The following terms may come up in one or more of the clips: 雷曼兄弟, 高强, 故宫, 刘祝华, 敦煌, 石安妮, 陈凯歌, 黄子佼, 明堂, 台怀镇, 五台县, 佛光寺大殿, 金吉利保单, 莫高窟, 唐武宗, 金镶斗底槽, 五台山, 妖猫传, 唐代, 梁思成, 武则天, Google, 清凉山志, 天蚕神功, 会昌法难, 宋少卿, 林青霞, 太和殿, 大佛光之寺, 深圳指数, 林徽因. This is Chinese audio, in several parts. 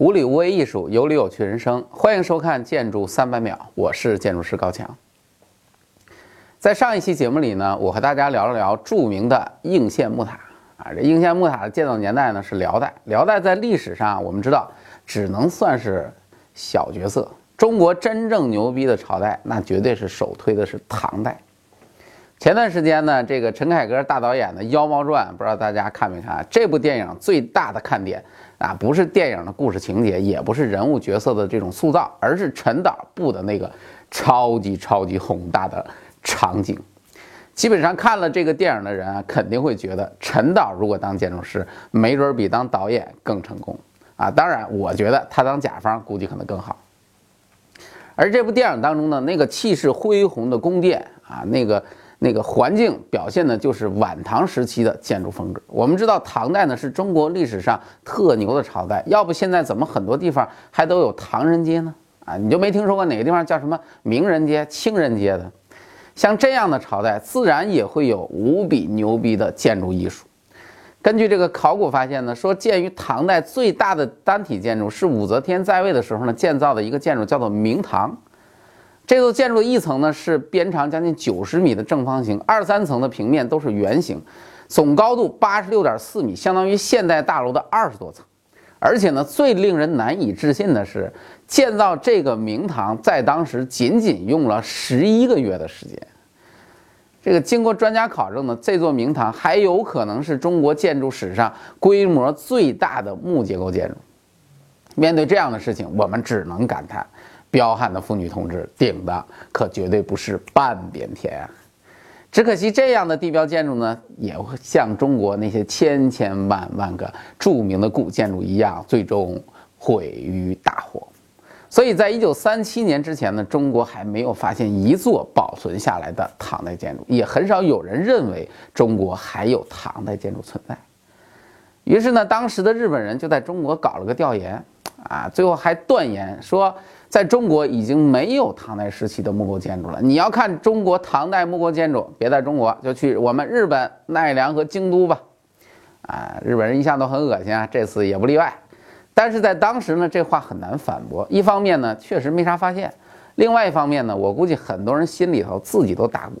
无理无为艺术，有理有趣人生。欢迎收看《建筑300秒》，我是建筑师高强。在上一期节目里呢，我和大家聊了聊著名的应县木塔啊。这应县木塔的建造年代呢是辽代，辽代在历史上我们知道只能算是小角色。中国真正牛逼的朝代，那绝对是首推的是唐代。前段时间呢，这个陈凯歌大导演的《妖猫传》，不知道大家看没看？这部电影最大的看点啊，不是电影的故事情节，也不是人物角色的这种塑造，而是陈导布的那个超级宏大的场景。基本上看了这个电影的人啊，肯定会觉得陈导如果当建筑师，没准比当导演更成功啊。当然，我觉得他当甲方估计可能更好。而这部电影当中呢，那个气势恢宏的宫殿啊，那个环境表现的就是晚唐时期的建筑风格。我们知道唐代呢是中国历史上特牛的朝代，要不现在怎么很多地方还都有唐人街呢？啊，你就没听说过哪个地方叫什么明人街、清人街的？像这样的朝代，自然也会有无比牛逼的建筑艺术。根据这个考古发现呢，说建于唐代最大的单体建筑是武则天在位的时候呢建造的一个建筑，叫做明堂。这座建筑的一层呢是边长将近90米的正方形，2、3层的平面都是圆形，总高度86.4米，相当于现代大楼的20多层。而且呢，最令人难以置信的是，建造这个明堂在当时仅仅用了11个月的时间。这个经过专家考证呢，这座明堂还有可能是中国建筑史上规模最大的木结构建筑。面对这样的事情，我们只能感叹。彪悍的妇女同志顶的可绝对不是半边天啊！只可惜这样的地标建筑呢，也会像中国那些千万个著名的古建筑一样，最终毁于大火。所以在1937年之前呢，中国还没有发现一座保存下来的唐代建筑，也很少有人认为中国还有唐代建筑存在。于是呢，当时的日本人就在中国搞了个调研啊，最后还断言说，在中国已经没有唐代时期的木构建筑了。你要看中国唐代木构建筑，别在中国，就去我们日本奈良和京都吧。啊，日本人一向都很恶心啊，这次也不例外。但是在当时呢，这话很难反驳。一方面呢，确实没啥发现；另外一方面呢，我估计很多人心里头自己都打鼓。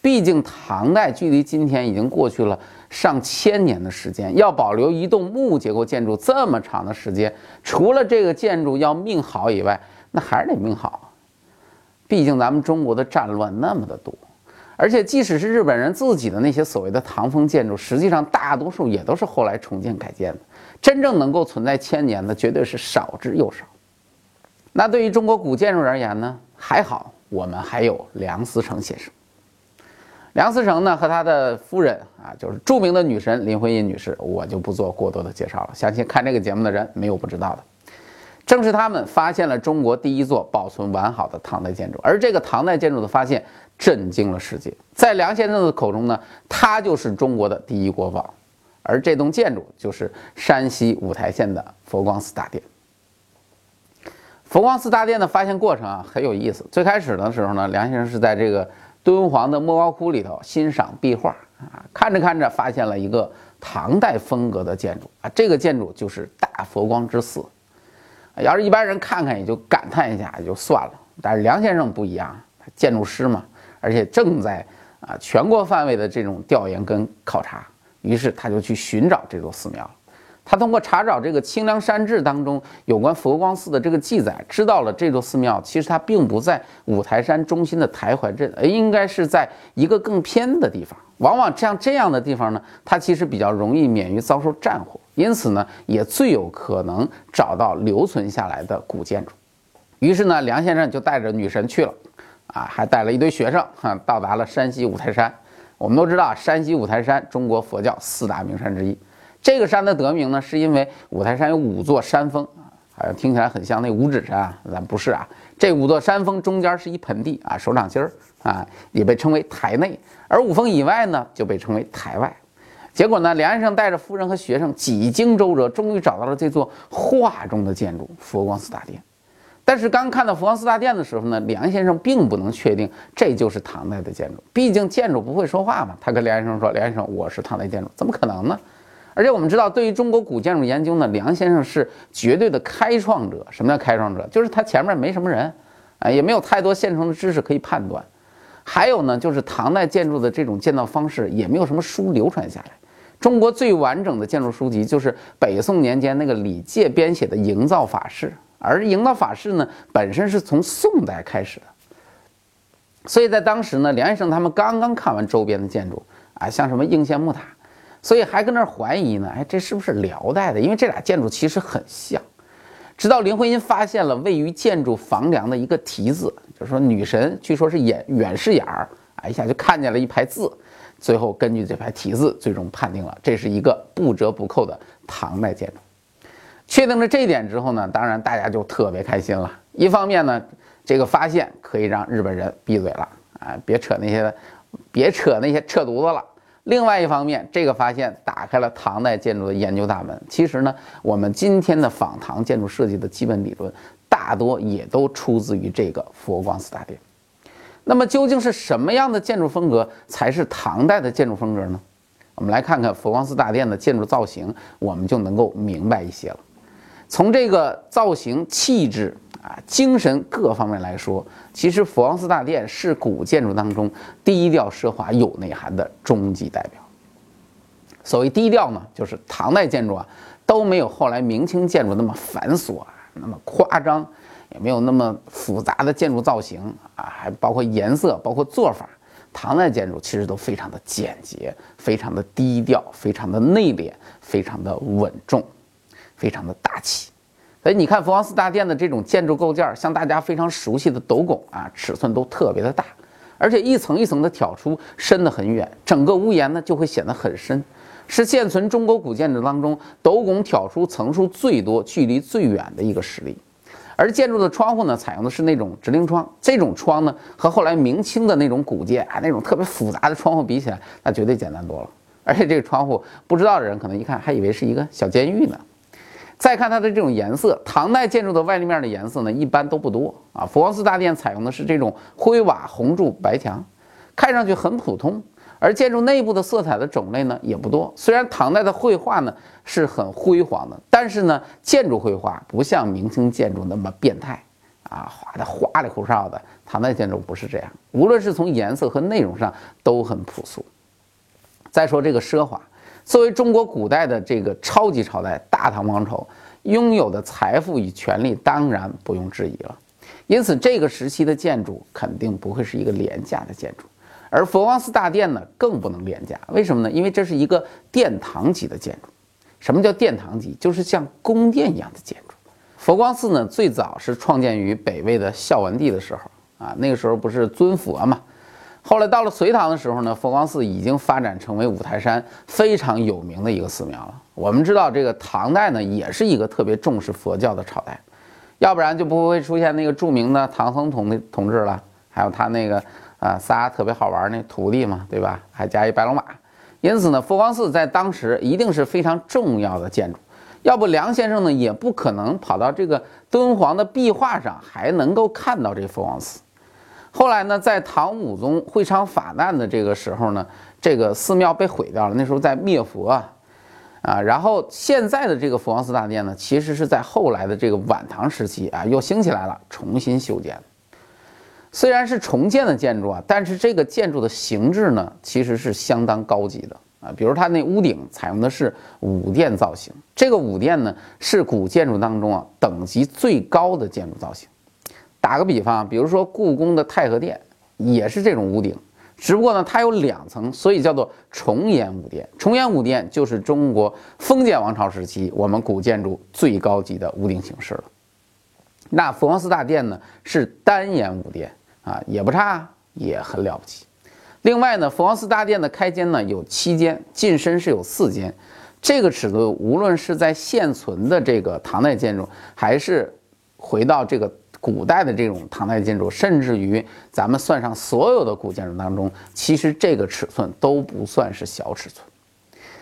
毕竟唐代距离今天已经过去了上1000年的时间，要保留一栋木结构建筑这么长的时间，除了这个建筑要命好以外，那还是得命好。毕竟咱们中国的战乱那么的多，而且即使是日本人自己的那些所谓的唐风建筑，实际上大多数也都是后来重建改建的，真正能够存在1000年的绝对是少之又少。那对于中国古建筑而言呢，还好我们还有梁思成先生。梁思成呢和他的夫人啊，就是著名的女神林徽因女士，我就不做过多的介绍了，相信看这个节目的人没有不知道的。正是他们发现了中国第一座保存完好的唐代建筑，而这个唐代建筑的发现震惊了世界。在梁先生的口中呢，它就是中国的第一国宝，而这栋建筑就是山西五台县的佛光寺大殿。佛光寺大殿的发现过程啊很有意思。最开始的时候呢，梁先生是在这个敦煌的莫高窟里头欣赏壁画啊，看着看着发现了一个唐代风格的建筑啊，这个建筑就是大佛光之寺。要是一般人看看也就感叹一下也就算了，但是梁先生不一样，建筑师嘛，而且正在啊全国范围的这种调研跟考察，于是他就去寻找这座寺庙。他通过查找这个清凉山志当中有关佛光寺的这个记载，知道了这座寺庙其实它并不在五台山中心的台怀镇，而应该是在一个更偏的地方。往往像这样的地方呢，它其实比较容易免于遭受战火，因此呢也最有可能找到留存下来的古建筑。于是呢，梁先生就带着女神去了啊，还带了一堆学生到达了山西五台山。我们都知道山西五台山中国佛教4大名山之一，这个山的得名呢，是因为五台山有5座山峰，好像听起来很像那五指山啊，咱不是啊。这5座山峰中间是一盆地啊，手掌心儿啊，也被称为台内，而5峰以外呢，就被称为台外。结果呢，梁先生带着夫人和学生几经周折，终于找到了这座画中的建筑佛光寺大殿。但是刚看到佛光寺大殿的时候呢，梁先生并不能确定这就是唐代的建筑，毕竟建筑不会说话嘛。他跟梁先生说：“梁先生，我是唐代建筑，怎么可能呢？”而且我们知道，对于中国古建筑研究呢，梁先生是绝对的开创者。什么叫开创者？就是他前面没什么人，啊，也没有太多现成的知识可以判断。还有呢，就是唐代建筑的这种建造方式也没有什么书流传下来。中国最完整的建筑书籍就是北宋年间那个李诫编写的《营造法式》，而《营造法式》呢，本身是从宋代开始的。所以在当时呢，梁先生他们刚刚看完周边的建筑啊，像什么应县木塔。所以还跟那儿怀疑呢，哎，这是不是辽代的？因为这俩建筑其实很像。直到林徽因发现了位于建筑房梁的一个题字，就是说女神据说是远视眼儿，啊，一下就看见了一排字。最后根据这排题字，最终判定了这是一个不折不扣的唐代建筑。确定了这一点之后呢，当然大家就特别开心了。一方面呢，这个发现可以让日本人闭嘴了，啊，别扯那些扯犊子了。另外一方面，这个发现打开了唐代建筑的研究大门。其实呢，我们今天的仿唐建筑设计的基本理论，大多也都出自于这个佛光寺大殿。那么，究竟是什么样的建筑风格才是唐代的建筑风格呢？我们来看看佛光寺大殿的建筑造型，我们就能够明白一些了。从这个造型、气质啊、精神各方面来说，其实佛光寺大殿是古建筑当中低调奢华有内涵的终极代表。所谓低调呢，就是唐代建筑啊都没有后来明清建筑那么繁琐啊，那么夸张，也没有那么复杂的建筑造型啊，还包括颜色，包括做法。唐代建筑其实都非常的简洁，非常的低调，非常的内敛，非常的稳重，非常的大气。所以你看佛光寺大殿的这种建筑构件，像大家非常熟悉的斗拱啊，尺寸都特别的大，而且一层一层的挑出，伸得很远，整个屋檐呢就会显得很深，是现存中国古建筑当中斗拱挑出层数最多、距离最远的一个实例。而建筑的窗户呢，采用的是那种直棂窗，这种窗呢和后来明清的那种古建啊那种特别复杂的窗户比起来，那绝对简单多了。而且这个窗户，不知道的人可能一看还以为是一个小监狱呢。再看它的这种颜色，唐代建筑的外立面的颜色呢，一般都不多啊。佛光寺大殿采用的是这种灰瓦红柱白墙，看上去很普通。而建筑内部的色彩的种类呢也不多。虽然唐代的绘画呢是很辉煌的，但是呢建筑绘画不像明清建筑那么变态啊，画的花里胡哨的。唐代建筑不是这样，无论是从颜色和内容上都很朴素。再说这个奢华。作为中国古代的这个超级朝代大唐王朝，拥有的财富与权力当然不用质疑了，因此这个时期的建筑肯定不会是一个廉价的建筑，而佛光寺大殿呢更不能廉价。为什么呢？因为这是一个殿堂级的建筑。什么叫殿堂级？就是像宫殿一样的建筑。佛光寺呢最早是创建于北魏的孝文帝的时候啊，那个时候不是尊佛嘛。后来到了隋唐的时候呢，佛光寺已经发展成为五台山非常有名的一个寺庙了。我们知道这个唐代呢也是一个特别重视佛教的朝代，要不然就不会出现那个著名的唐僧同志了，还有他那个仨特别好玩那徒弟嘛，对吧？还加一白龙马。因此呢，佛光寺在当时一定是非常重要的建筑，要不梁先生呢也不可能跑到这个敦煌的壁画上还能够看到这佛光寺。后来呢，在唐武宗会昌法难的这个时候呢，这个寺庙被毁掉了。那时候在灭佛啊，然后现在的这个佛光寺大殿呢，其实是在后来的这个晚唐时期啊，又兴起来了，重新修建。虽然是重建的建筑啊，但是这个建筑的形制呢，其实是相当高级的啊。比如它那屋顶采用的是五殿造型，这个五殿呢是古建筑当中啊等级最高的建筑造型。打个比方，比如说故宫的太和殿也是这种屋顶，只不过呢它有两层，所以叫做重檐五殿。重檐五殿就是中国封建王朝时期我们古建筑最高级的屋顶形式了。那佛光寺大殿呢是单檐五殿啊，也不差，也很了不起。另外呢，佛光寺大殿的开间呢有7间，进深是有4间，这个尺度无论是在现存的这个唐代建筑，还是回到这个古代的这种唐代建筑，甚至于咱们算上所有的古建筑当中，其实这个尺寸都不算是小尺寸。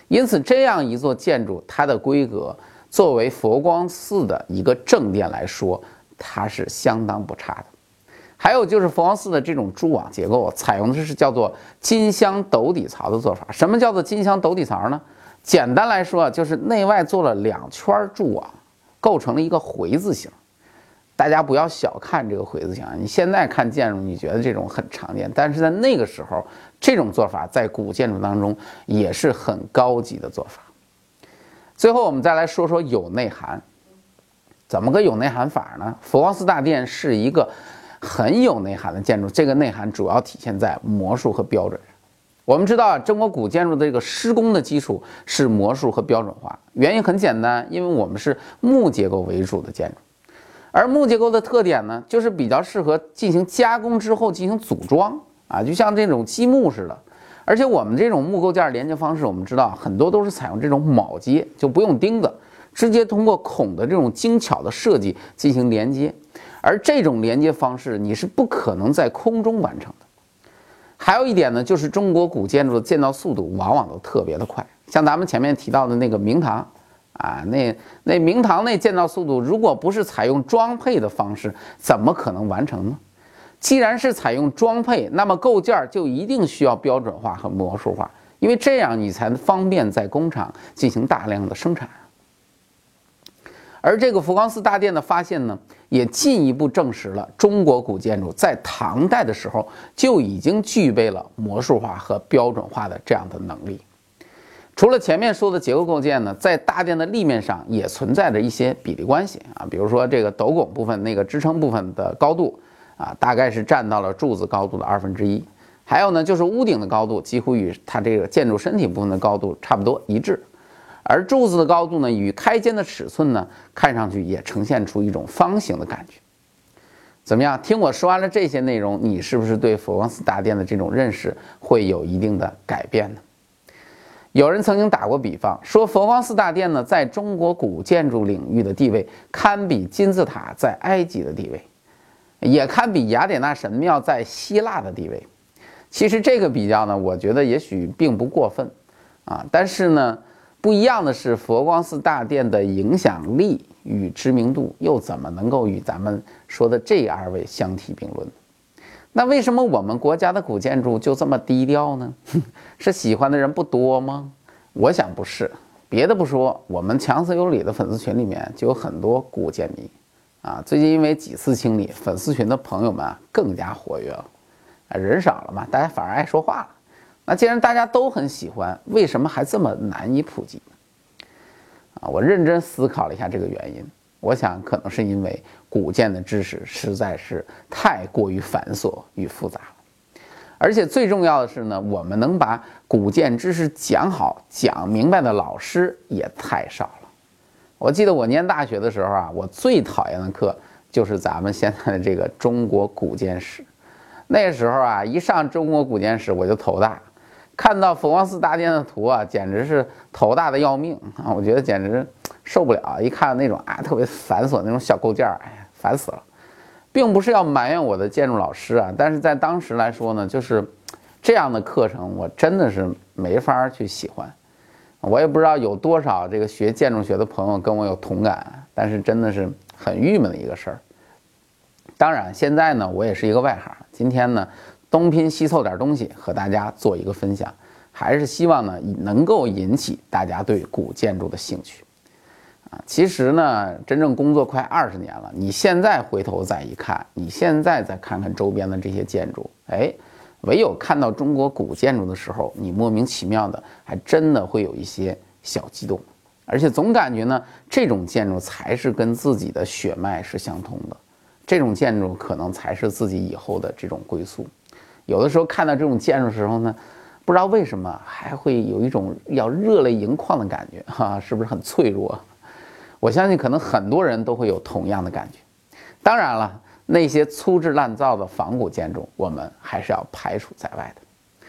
因此这样一座建筑，它的规格作为佛光寺的一个正殿来说，它是相当不差的。还有就是佛光寺的这种蛛网结构，采用的是叫做金镶斗底槽的做法。什么叫做金镶斗底槽呢？简单来说，就是内外做了2圈柱网，构成了一个回字形。大家不要小看这个回字形啊！你现在看建筑，你觉得这种很常见，但是在那个时候，这种做法在古建筑当中也是很高级的做法。最后，我们再来说说有内涵，怎么个有内涵法呢？佛光寺大殿是一个很有内涵的建筑，这个内涵主要体现在魔术和标准上。我们知道，中国古建筑的这个施工的基础是魔术和标准化，原因很简单，因为我们是木结构为主的建筑。而木结构的特点呢，就是比较适合进行加工之后进行组装啊，就像这种积木似的。而且我们这种木构件连接方式，我们知道很多都是采用这种铆接，就不用钉子，直接通过孔的这种精巧的设计进行连接。而这种连接方式，你是不可能在空中完成的。还有一点呢，就是中国古建筑的建造速度往往都特别的快，像咱们前面提到的那个明堂。啊，那明堂那建造速度，如果不是采用装配的方式，怎么可能完成呢？既然是采用装配，那么构件就一定需要标准化和魔术化，因为这样你才方便在工厂进行大量的生产。而这个佛光寺大殿的发现呢，也进一步证实了中国古建筑在唐代的时候就已经具备了魔术化和标准化的这样的能力。除了前面说的结构构件呢，在大殿的立面上也存在着一些比例关系啊，比如说这个斗拱部分那个支撑部分的高度啊，大概是占到了柱子高度的1/2，还有呢就是屋顶的高度几乎与它这个建筑身体部分的高度差不多一致，而柱子的高度呢与开间的尺寸呢看上去也呈现出一种方形的感觉。怎么样？听我说完了这些内容，你是不是对佛光寺大殿的这种认识会有一定的改变呢？有人曾经打过比方说，佛光寺大殿呢在中国古建筑领域的地位堪比金字塔在埃及的地位，也堪比雅典娜神庙在希腊的地位。其实这个比较呢，我觉得也许并不过分啊，但是呢不一样的是，佛光寺大殿的影响力与知名度又怎么能够与咱们说的这2位相提并论？那为什么我们国家的古建筑就这么低调呢？是喜欢的人不多吗？我想不是，别的不说，我们强词有理的粉丝群里面就有很多古建迷啊。最近因为几次清理，粉丝群的朋友们更加活跃了，人少了嘛，大家反而爱说话了。那既然大家都很喜欢，为什么还这么难以普及呢？啊，我认真思考了一下这个原因。我想可能是因为古建的知识实在是太过于繁琐与复杂了，而且最重要的是呢，我们能把古建知识讲好讲明白的老师也太少了。我记得我念大学的时候啊，我最讨厌的课就是咱们现在的这个中国古建史。那时候啊，一上中国古建史我就头大，看到佛光寺大殿的图啊，简直是头大的要命啊！我觉得简直受不了，一看那种啊特别繁琐那种小构件，哎，烦死了。并不是要埋怨我的建筑老师啊，但是在当时来说呢，就是这样的课程我真的是没法去喜欢。我也不知道有多少这个学建筑学的朋友跟我有同感，但是真的是很郁闷的一个事儿。当然现在呢我也是一个外行，今天呢东拼西凑点东西和大家做一个分享，还是希望呢能够引起大家对古建筑的兴趣。其实呢，真正工作快20年了，你现在回头再一看，你现在再看看周边的这些建筑，哎，唯有看到中国古建筑的时候，你莫名其妙的还真的会有一些小激动，而且总感觉呢，这种建筑才是跟自己的血脉是相通的，这种建筑可能才是自己以后的这种归宿。有的时候看到这种建筑的时候呢，不知道为什么还会有一种要热泪盈眶的感觉啊，是不是很脆弱？我相信可能很多人都会有同样的感觉。当然了，那些粗制滥造的仿古建筑我们还是要排除在外的。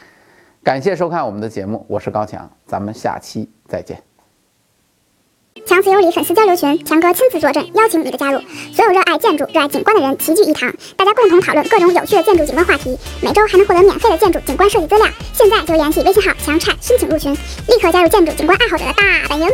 感谢收看我们的节目，我是高强，咱们下期再见。强词有理粉丝交流群，强哥亲自坐镇，邀请你的加入。所有热爱建筑热爱景观的人齐聚一堂，大家共同讨论各种有趣的建筑景观话题，每周还能获得免费的建筑景观设计资料。现在就联系微信号强chat申请入群，立刻加入建筑景观爱好者的大本营。